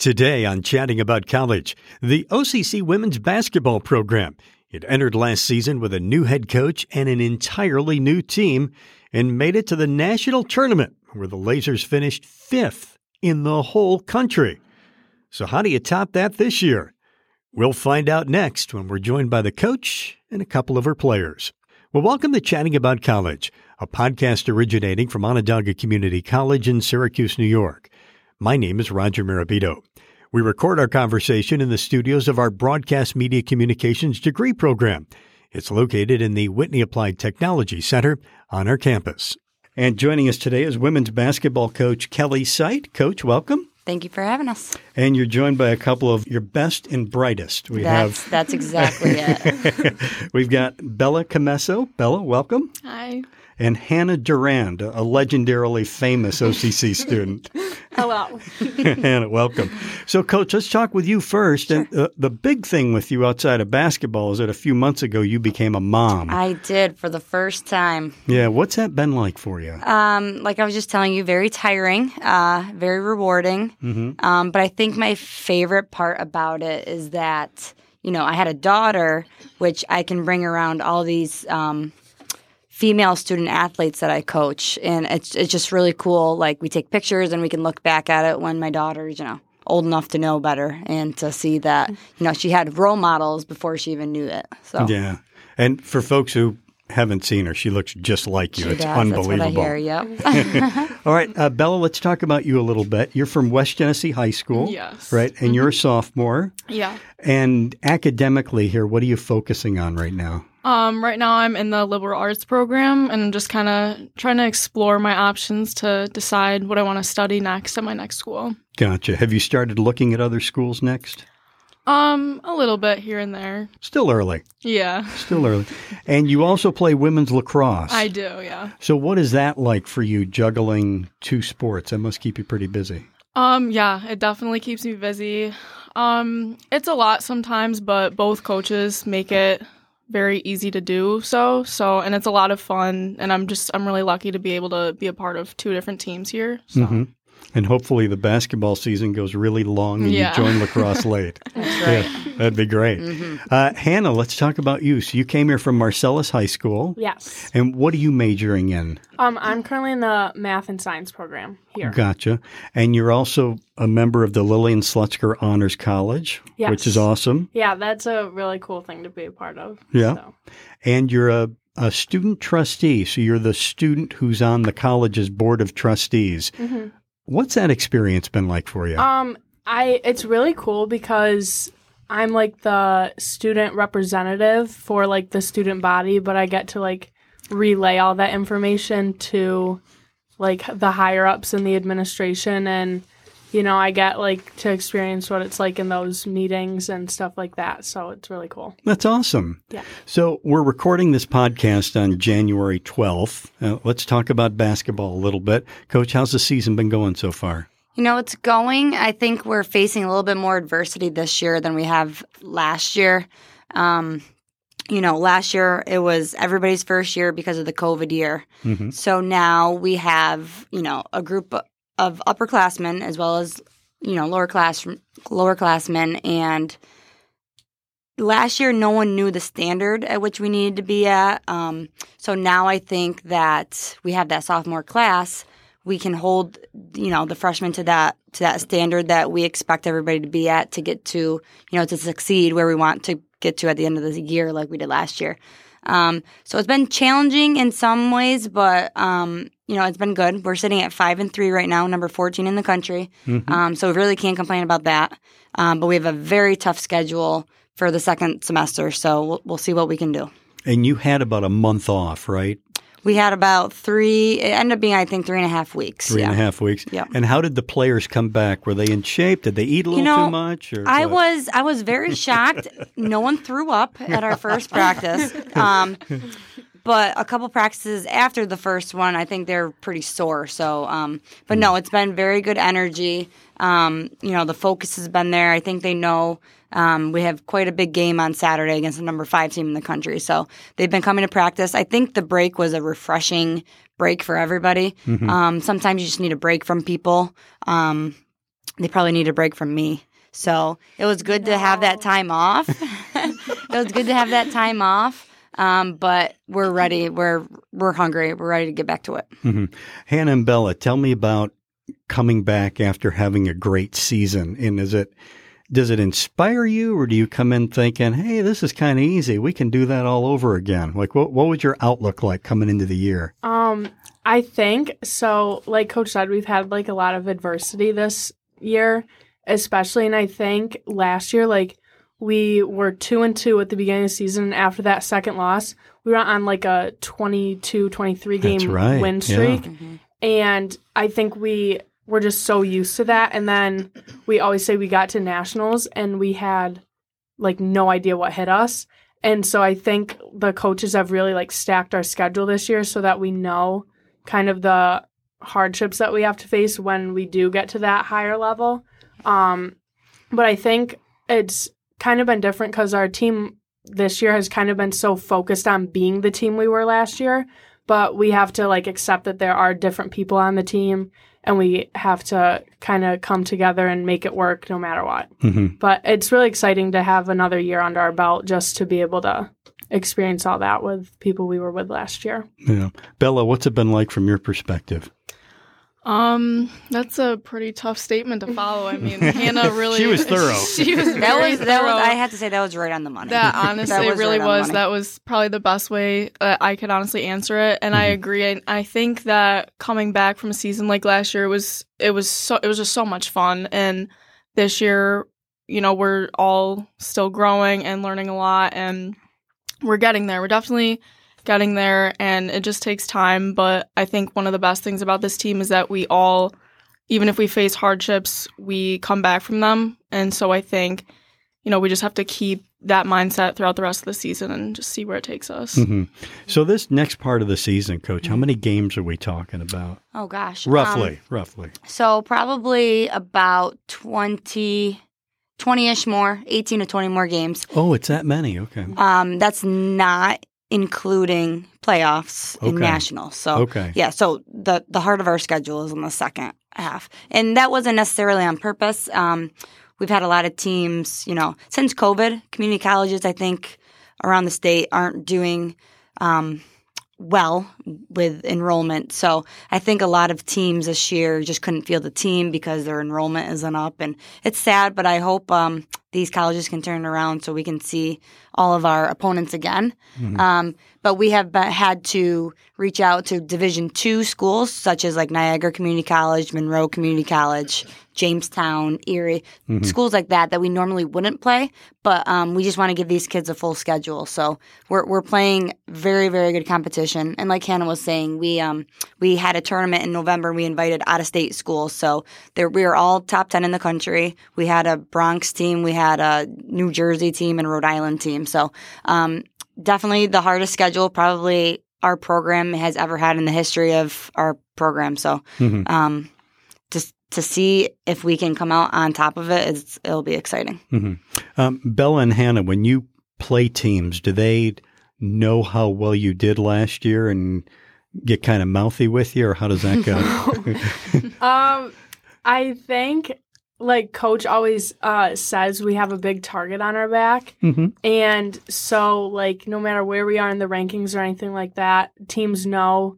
Today on Chatting About College, the OCC women's basketball program. It entered last season with a new head coach and an entirely new team and made it to the national tournament where the Lasers finished 5th in the whole country. So how do you top that this year? We'll find out next when we're joined by the coach and a couple of her players. Well, welcome to Chatting About College, a podcast originating from Onondaga Community College in Syracuse, New York. My name is Roger Mirabito. We record our conversation in the studios of our Broadcast Media Communications degree program. It's located in the Whitney Applied Technology Center on our campus. And joining us today is women's basketball coach Kelly Seidt. Coach, welcome. Thank you for having us. And you're joined by a couple of your best and brightest. That's exactly it. We've got Bella Camuso. Bella, welcome. Hi. And Hannah Durand, a legendarily famous OCC student. Hello. Hannah, welcome. So, Coach, let's talk with you first. Sure. And the big thing with you outside of basketball is that a few months ago you became a mom. I did, for the first time. Yeah. What's that been like for you? Like I was just telling you, very tiring, very rewarding. Mm-hmm. But I think my favorite part about it is that, you know, I had a daughter, which I can bring around all these female student athletes that I coach, and it's just really cool. Like, we take pictures and we can look back at it when my daughter's, you know, old enough to know better, and to see that, you know, she had role models before she even knew it. So yeah. And for folks who haven't seen her, she looks just like you. It's unbelievable. That's what I hear, yep. All right, Bella, let's talk about you a little bit. You're from West Genesee High School. Yes. Right? And you're a sophomore. Yeah. And academically here, what are you focusing on right now? Right now I'm in the liberal arts program, and I'm just kind of trying to explore my options to decide what I want to study next at my next school. Gotcha. Have you started looking at other schools next? A little bit here and there. Still early. Yeah. Still early. And you also play women's lacrosse. I do, yeah. So what is that like for you, juggling two sports? That must keep you pretty busy. Yeah, it definitely keeps me busy. It's a lot sometimes, but both coaches make it very easy to do so, and it's a lot of fun, and I'm really lucky to be able to be a part of two different teams here. So. Mm-hmm. And hopefully the basketball season goes really long and yeah. You join lacrosse late. That's right. Yeah, that'd be great. Mm-hmm. Hannah, let's talk about you. So you came here from Marcellus High School. Yes. And what are you majoring in? I'm currently in the math and science program here. Gotcha. And you're also a member of the Lillian Slutsker Honors College, yes. Which is awesome. Yeah, that's a really cool thing to be a part of. Yeah. So. And you're a student trustee. So you're the student who's on the college's board of trustees. Mm-hmm. What's that experience been like for you? It's really cool because I'm like the student representative for like the student body, but I get to like relay all that information to like the higher ups in the administration, and you know, I get like to experience what it's like in those meetings and stuff like that. So it's really cool. That's awesome. Yeah. So we're recording this podcast on January 12th. Let's talk about basketball a little bit. Coach, how's the season been going so far? You know, it's going. I think we're facing a little bit more adversity this year than we have last year. You know, last year it was everybody's first year because of the COVID year. Mm-hmm. So now we have, you know, a group of upperclassmen as well as, you know, lowerclassmen. And last year no one knew the standard at which we needed to be at. So now I think that we have that sophomore class. We can hold, you know, the freshmen to that standard that we expect everybody to be at to get to, you know, to succeed where we want to get to at the end of the year like we did last year. So it's been challenging in some ways, but, you know, it's been good. We're sitting at 5-3 right now, number 14 in the country. Mm-hmm. So we really can't complain about that. But we have a very tough schedule for the second semester, so we'll see what we can do. And you had about a month off, right? We had about three and a half weeks. Yeah. And how did the players come back? Were they in shape? Did they eat a little too much? Or I was very shocked. No one threw up at our first practice. But a couple practices after the first one, I think they're pretty sore. So, but no, it's been very good energy. You know, the focus has been there. I think they know we have quite a big game on Saturday against the number 5 team in the country. So they've been coming to practice. I think the break was a refreshing break for everybody. Mm-hmm. Sometimes you just need a break from people. they probably need a break from me. So it was good to have that time off. But we're ready. We're hungry. We're ready to get back to it. Mm-hmm. Hannah and Bella, tell me about coming back after having a great season. And does it inspire you, or do you come in thinking, hey, this is kind of easy, we can do that all over again? Like, what was your outlook like coming into the year? I think so. Like Coach said, we've had like a lot of adversity this year, especially, and I think last year, like, we were 2-2 at the beginning of the season. After that second loss, we were on like a 22-23 game win streak. Yeah. Mm-hmm. And I think we were just so used to that. And then we always say we got to nationals and we had like no idea what hit us. And so I think the coaches have really like stacked our schedule this year so that we know kind of the hardships that we have to face when we do get to that higher level. But I think it's kind of been different because our team this year has kind of been so focused on being the team we were last year, but we have to like accept that there are different people on the team and we have to kind of come together and make it work no matter what. Mm-hmm. But it's really exciting to have another year under our belt just to be able to experience all that with people we were with last year. Yeah. Bella, what's it been like from your perspective? That's a pretty tough statement to follow. I mean, Hannah really... She was thorough. She was very thorough. I have to say that was right on the money. That honestly was. That was probably the best way that I could honestly answer it. And I agree. And I think that coming back from a season like last year it was just so much fun. And this year, you know, we're all still growing and learning a lot, and we're getting there. We're definitely getting there, and it just takes time. But I think one of the best things about this team is that we all, even if we face hardships, we come back from them. And so I think, you know, we just have to keep that mindset throughout the rest of the season and just see where it takes us. Mm-hmm. So this next part of the season, Coach, how many games are we talking about? Oh, gosh. Roughly. So probably about 20-ish more, 18 to 20 more games. Oh, it's that many. Okay. That's not including playoffs and nationals. So, yeah, so the heart of our schedule is in the second half. And that wasn't necessarily on purpose. We've had a lot of teams, you know, since COVID, community colleges, I think, around the state aren't doing well with enrollment. So I think a lot of teams this year just couldn't field the team because their enrollment isn't up. And it's sad, but I hope these colleges can turn around so we can see all of our opponents again. Mm-hmm. But we have had to reach out to Division II schools, such as like Niagara Community College, Monroe Community College, Jamestown, Erie, schools like that we normally wouldn't play. But we just want to give these kids a full schedule. So we're playing very, very good competition. And like Hannah was saying, we had a tournament in November. We invited out-of-state schools. So we were all top 10 in the country. We had a Bronx team. We had a New Jersey team and a Rhode Island team. So definitely the hardest schedule probably our program has ever had in the history of our program. So just to see if we can come out on top of it, it'll be exciting. Mm-hmm. Bella and Hannah, when you play teams, do they know how well you did last year and get kind of mouthy with you, or how does that go? I think like Coach always says, we have a big target on our back. Mm-hmm. And so, like, no matter where we are in the rankings or anything like that, teams know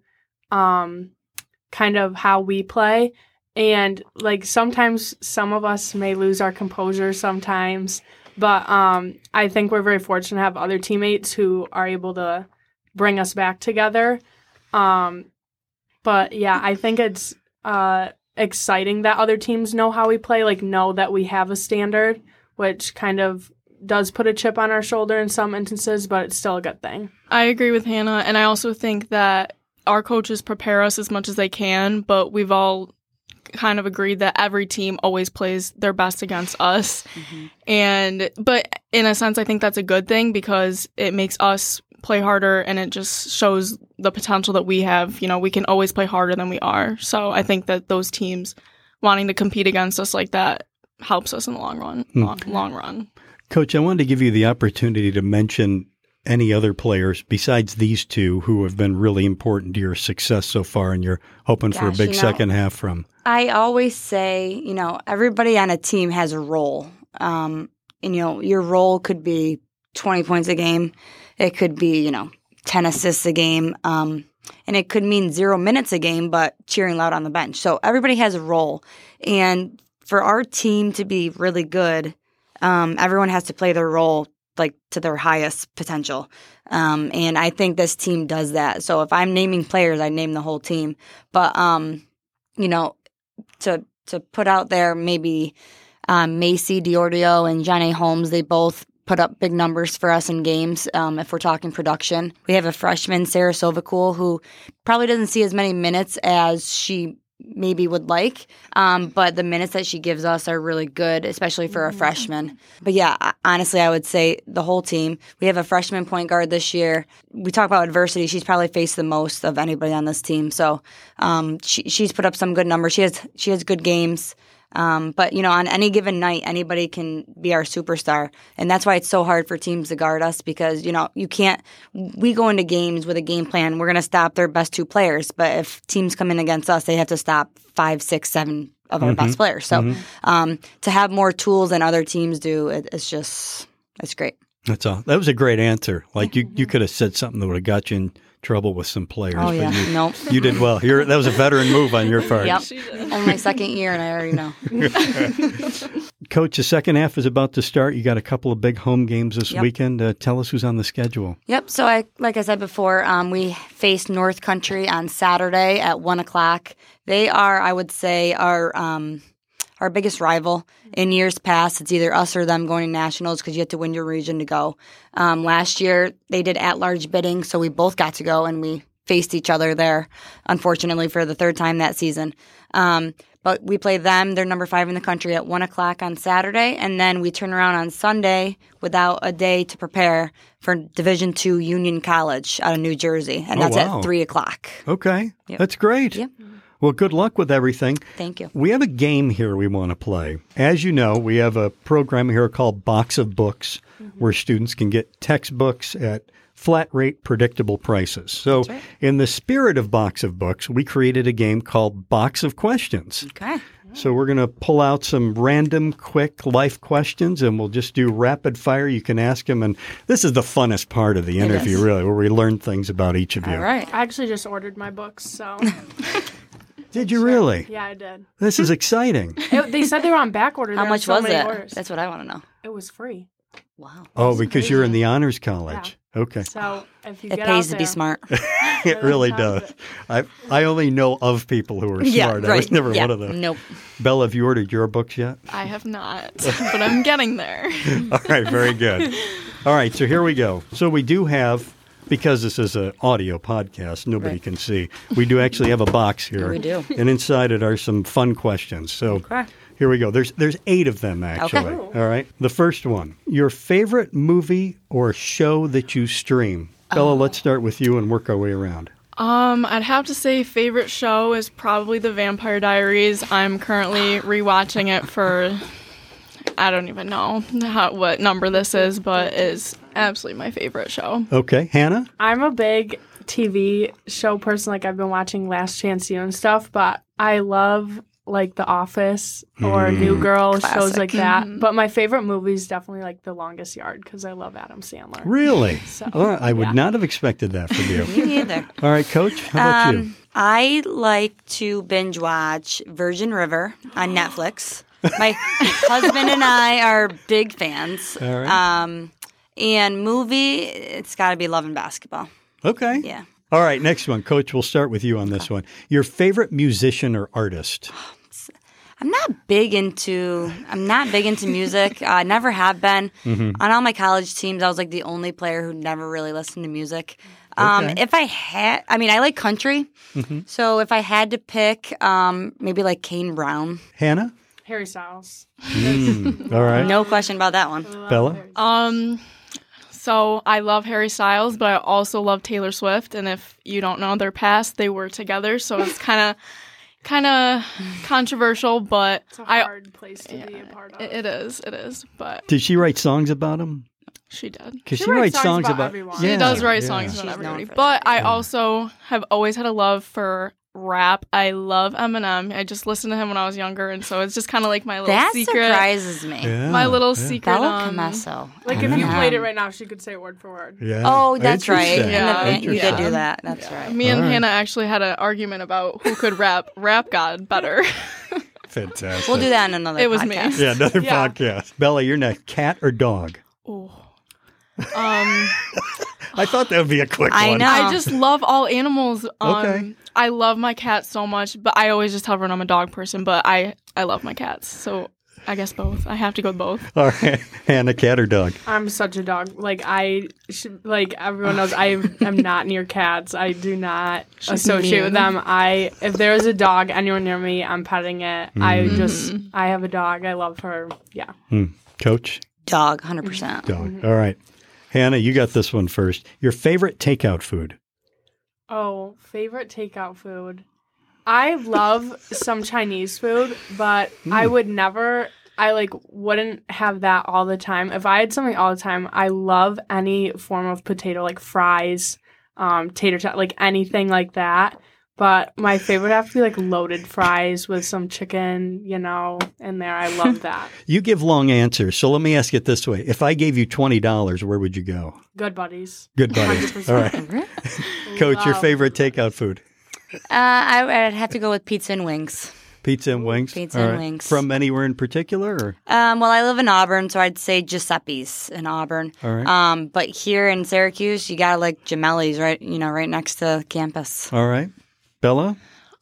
kind of how we play. And, like, sometimes some of us may lose our composure sometimes. But I think we're very fortunate to have other teammates who are able to bring us back together. But, yeah, I think it's exciting that other teams know how we play, like know that we have a standard, which kind of does put a chip on our shoulder in some instances, but it's still a good thing. I agree with Hannah, and I also think that our coaches prepare us as much as they can, but we've all kind of agreed that every team always plays their best against us. Mm-hmm. But in a sense, I think that's a good thing because it makes us play harder, and it just shows the potential that we have. You know, we can always play harder than we are. So I think that those teams wanting to compete against us like that helps us in the long run. Coach, I wanted to give you the opportunity to mention any other players besides these two who have been really important to your success so far and you're hoping for a big second half from? I always say, you know, everybody on a team has a role. And, you know, your role could be 20 points a game. It could be, you know, 10 assists a game. And it could mean 0 minutes a game, but cheering loud on the bench. So everybody has a role. And for our team to be really good, everyone has to play their role like to their highest potential. And I think this team does that. So if I'm naming players, I name the whole team. But, you know, to put out there maybe Macy Diordio and Janie Holmes, they both put up big numbers for us in games if we're talking production. We have a freshman, Sarah Sovacool, who probably doesn't see as many minutes as she maybe would like, but the minutes that she gives us are really good, especially for a freshman. But yeah, honestly, I would say the whole team. We have a freshman point guard this year. We talk about adversity. She's probably faced the most of anybody on this team. So she's put up some good numbers. She has good games. But, you know, on any given night, anybody can be our superstar. And that's why it's so hard for teams to guard us because, you know, you can't – we go into games with a game plan. We're going to stop their best two players. But if teams come in against us, they have to stop 5, 6, 7 of our best players. So to have more tools than other teams do, it's just – it's great. That's all. That was a great answer. Like you could have said something that would have got you in trouble with some players. Oh, yeah. But you did well. That was a veteran move on your part. Yep. Only my second year, and I already know. Coach, the second half is about to start. You got a couple of big home games this weekend. Tell us who's on the schedule. Yep. So, like I said before, we face North Country on Saturday at 1 o'clock. They are, I would say, our biggest rival. In years past, it's either us or them going to nationals because you have to win your region to go. Last year, they did at-large bidding, so we both got to go, and we faced each other there, unfortunately, for the third time that season. But we play them. They're number 5 in the country at 1 o'clock on Saturday, and then we turn around on Sunday without a day to prepare for Division II Union College out of New Jersey, and that's at 3 o'clock. Okay. Yep. That's great. Yep. Well, good luck with everything. Thank you. We have a game here we want to play. As you know, we have a program here called Box of Books where students can get textbooks at flat rate, predictable prices. So in the spirit of Box of Books, we created a game called Box of Questions. Okay. So we're going to pull out some random, quick life questions, and we'll just do rapid fire. You can ask them. And this is the funnest part of the interview, really, where we learn things about each of you. All right. I actually just ordered my books, so... Did you really? Yeah, I did. This is exciting. They said they were on back order. How much was it? Orders. That's what I want to know. It was free. Wow. Oh, because you're in the honors college. Yeah. Okay. So if you get out there, it pays to be smart. It really does. I only know of people who are smart. I was never one of them. Nope. Bella, have you ordered your books yet? I have not, but I'm getting there. All right. Very good. All right. So here we go. So we do have... Because this is an audio podcast, nobody can see. We do actually have a box here. We do. And inside it are some fun questions. So here we go. There's 8 of them, actually. Okay. All right. The first one. Your favorite movie or show that you stream? Bella, let's start with you and work our way around. I'd have to say favorite show is probably The Vampire Diaries. I'm currently rewatching it for... I don't even know what number this is, but it's absolutely my favorite show. Okay. Hannah? I'm a big TV show person. Like, I've been watching Last Chance U and stuff, but I love, like, The Office or New Girl, shows like that. But my favorite movie is definitely, like, The Longest Yard because I love Adam Sandler. Really? So, I would not have expected that from you. Me neither. All right, Coach, how about you? I like to binge watch Virgin River on Netflix. My husband and I are big fans. All right. And movie, it's got to be Love and Basketball. Okay. Yeah. All right, next one. Coach, we'll start with you on this one. Your favorite musician or artist? I'm not big into music. I never have been. On all my college teams, I was like the only player who never really listened to music. If I had, I like country. So if I had to pick, maybe like Kane Brown. Hannah? Harry Styles. All right. No question about that one. Bella? So I love Harry Styles, but I also love Taylor Swift. And if you don't know their past, they were together. So it's kind of controversial, but... It's a hard place to be a part of. It is. But did she write songs about him? She did. Because she writes songs about everyone. Yeah, she does write songs about everybody. But I also have always had a love for rap. I love Eminem. I just listened to him when I was younger, and so it's just kind of like my little secret. That surprises me. Yeah, my little secret. Bella Camuso. Like if you played it right now, she could say it word for word. Yeah. Oh, that's right. Yeah. You did do that. That's right. Me and Hannah actually had an argument about who could rap Rap God better. Fantastic. We'll do that in another podcast. It was me. Yeah, another podcast. Bella, you're next. Cat or dog? Oh. I thought that would be a quick one. I know. I just love all animals. Okay. I love my cat so much, but I always just tell everyone I'm a dog person, but I love my cats. So I guess both. I have to go with both. All right. Hannah, cat or dog? I'm such a dog. Like everyone knows, I am not near cats. I do not associate with them. If there is a dog anywhere near me, I'm petting it. Mm. I have a dog. I love her. Yeah. Mm. Coach? Dog, 100%. Dog. All right. Hannah, you got this one first. Your favorite takeout food? Oh, favorite takeout food. I love some Chinese food, but I would never, wouldn't have that all the time. If I had something all the time, I love any form of potato, like fries, tater tot, like anything like that. But my favorite would have to be like loaded fries with some chicken, in there. I love that. You give long answers. So let me ask it this way. If I gave you $20, where would you go? Good Buddies. Good Buddies. 100%. All right. Coach, your favorite takeout food? I'd have to go with pizza and wings. Pizza and wings? Pizza and wings. From anywhere in particular? Or? Well, I live in Auburn, so I'd say Giuseppe's in Auburn. All right. But here in Syracuse, you got Jamelli's right next to campus. All right. Bella?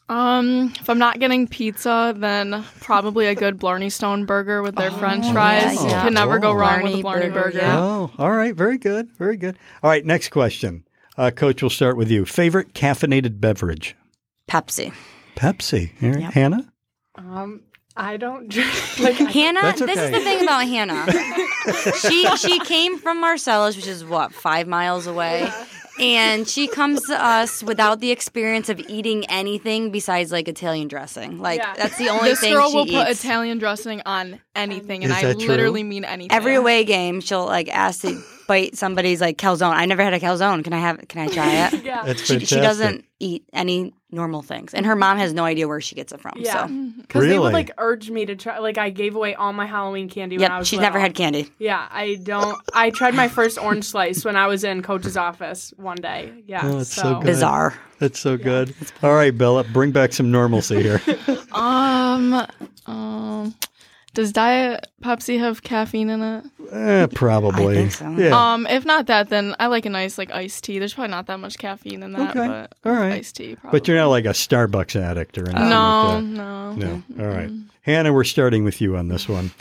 If I'm not getting pizza, then probably a good Blarney Stone burger with their French fries. Yeah. You can never go wrong with a Blarney burger. Oh, all right. Very good. Very good. All right. Next question. Coach, we'll start with you. Favorite caffeinated beverage? Pepsi. Pepsi. All right. Yep. Hannah? I don't drink. Hannah, that's okay. This is the thing about Hannah. She came from Marcellus, which is, 5 miles away? Yeah. And she comes to us without the experience of eating anything besides Italian dressing. That's the only thing she eats. This girl will put Italian dressing on anything, and I literally mean anything. Every away game, she'll ask to bite somebody's calzone. I never had a calzone. Can I try it? Yeah, that's fantastic. She doesn't eat any normal things, and her mom has no idea where she gets it from. Yeah, because they would urge me to try. I gave away all my Halloween candy when I was. She's little. Never had candy. Yeah, I don't. I tried my first orange slice when I was in Coach's office one day. Yeah, that's so good. Bizarre. That's so good. It's all right, Bella, bring back some normalcy here. Does Diet Pepsi have caffeine in it? Probably. I think so. Yeah. If not that, then I like a nice iced tea. There's probably not that much caffeine in that, but all right. Iced tea probably. But you're not a Starbucks addict or anything like that. No. Mm-hmm. All right. Hannah, we're starting with you on this one.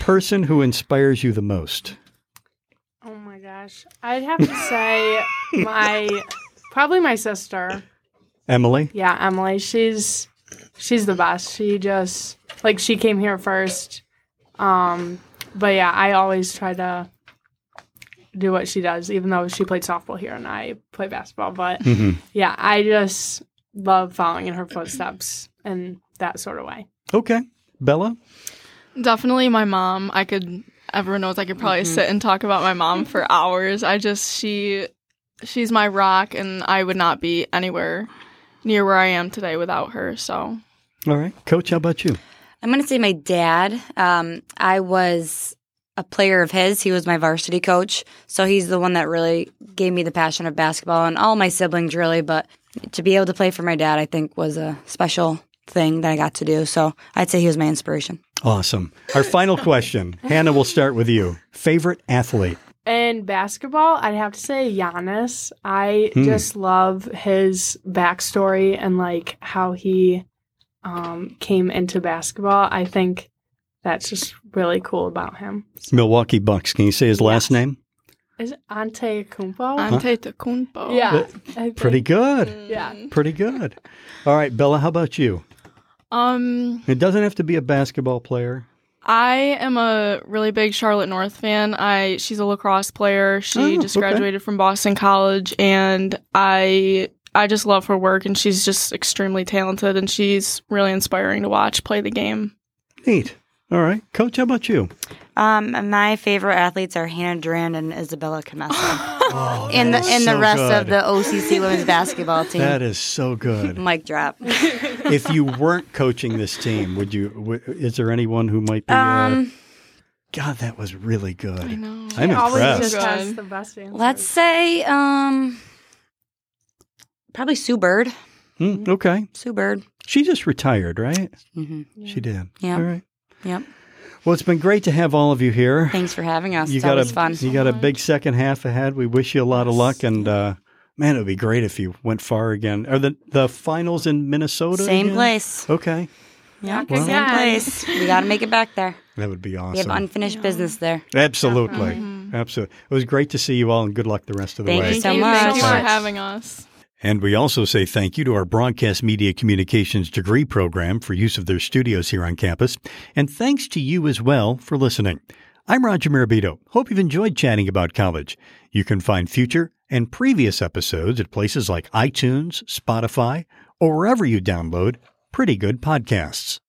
Person who inspires you the most? Oh, my gosh. I'd have to say probably my sister. Emily? Yeah, Emily. She's the best. She just... she came here first. But yeah, I always try to do what she does, even though she played softball here and I play basketball. But yeah, I just love following in her footsteps in that sort of way. Okay. Bella? Definitely my mom. Everyone knows I could probably sit and talk about my mom for hours. She's my rock, and I would not be anywhere near where I am today without her. So. All right. Coach, how about you? I'm going to say my dad. I was a player of his. He was my varsity coach. So he's the one that really gave me the passion of basketball and all my siblings really. But to be able to play for my dad, I think, was a special thing that I got to do. So I'd say he was my inspiration. Awesome. Our final question. Hannah, we'll start with you. Favorite athlete? In basketball, I'd have to say Giannis. I just love his backstory and how he came into basketball. I think that's just really cool about him. Milwaukee Bucks. Can you say his last name? Is it Antetokounmpo? Antetokounmpo. Yeah. Pretty good. Yeah. Pretty good. All right, Bella, how about you? It doesn't have to be a basketball player. I am a really big Charlotte North fan. She's a lacrosse player. She just graduated from Boston College, and I just love her work, and she's just extremely talented, and she's really inspiring to watch play the game. Neat. All right. Coach, how about you? My favorite athletes are Hannah Durand and Isabella Camuso, and the rest of the OCC women's basketball team. That is so good. Mic drop. If you weren't coaching this team, would you? Is there anyone who might be? God, that was really good. I know. I'm impressed. Just has the best answers. Let's say probably Sue Bird. Mm, okay, Sue Bird. She just retired, right? Mm-hmm. Yeah. She did. Yeah. All right. Yep. Well, it's been great to have all of you here. Thanks for having us. It's always fun. You got a big second half ahead. We wish you a lot of luck. And, man, it would be great if you went far again. Are the finals in Minnesota? Same place. Okay. Yeah, same place. We got to make it back there. That would be awesome. We have unfinished business there. Absolutely. Mm-hmm. Absolutely. It was great to see you all, and good luck the rest of the way. Thank you so much. Thank you for having us. And we also say thank you to our Broadcast Media Communications degree program for use of their studios here on campus. And thanks to you as well for listening. I'm Roger Mirabito. Hope you've enjoyed chatting about college. You can find future and previous episodes at places like iTunes, Spotify, or wherever you download pretty good podcasts.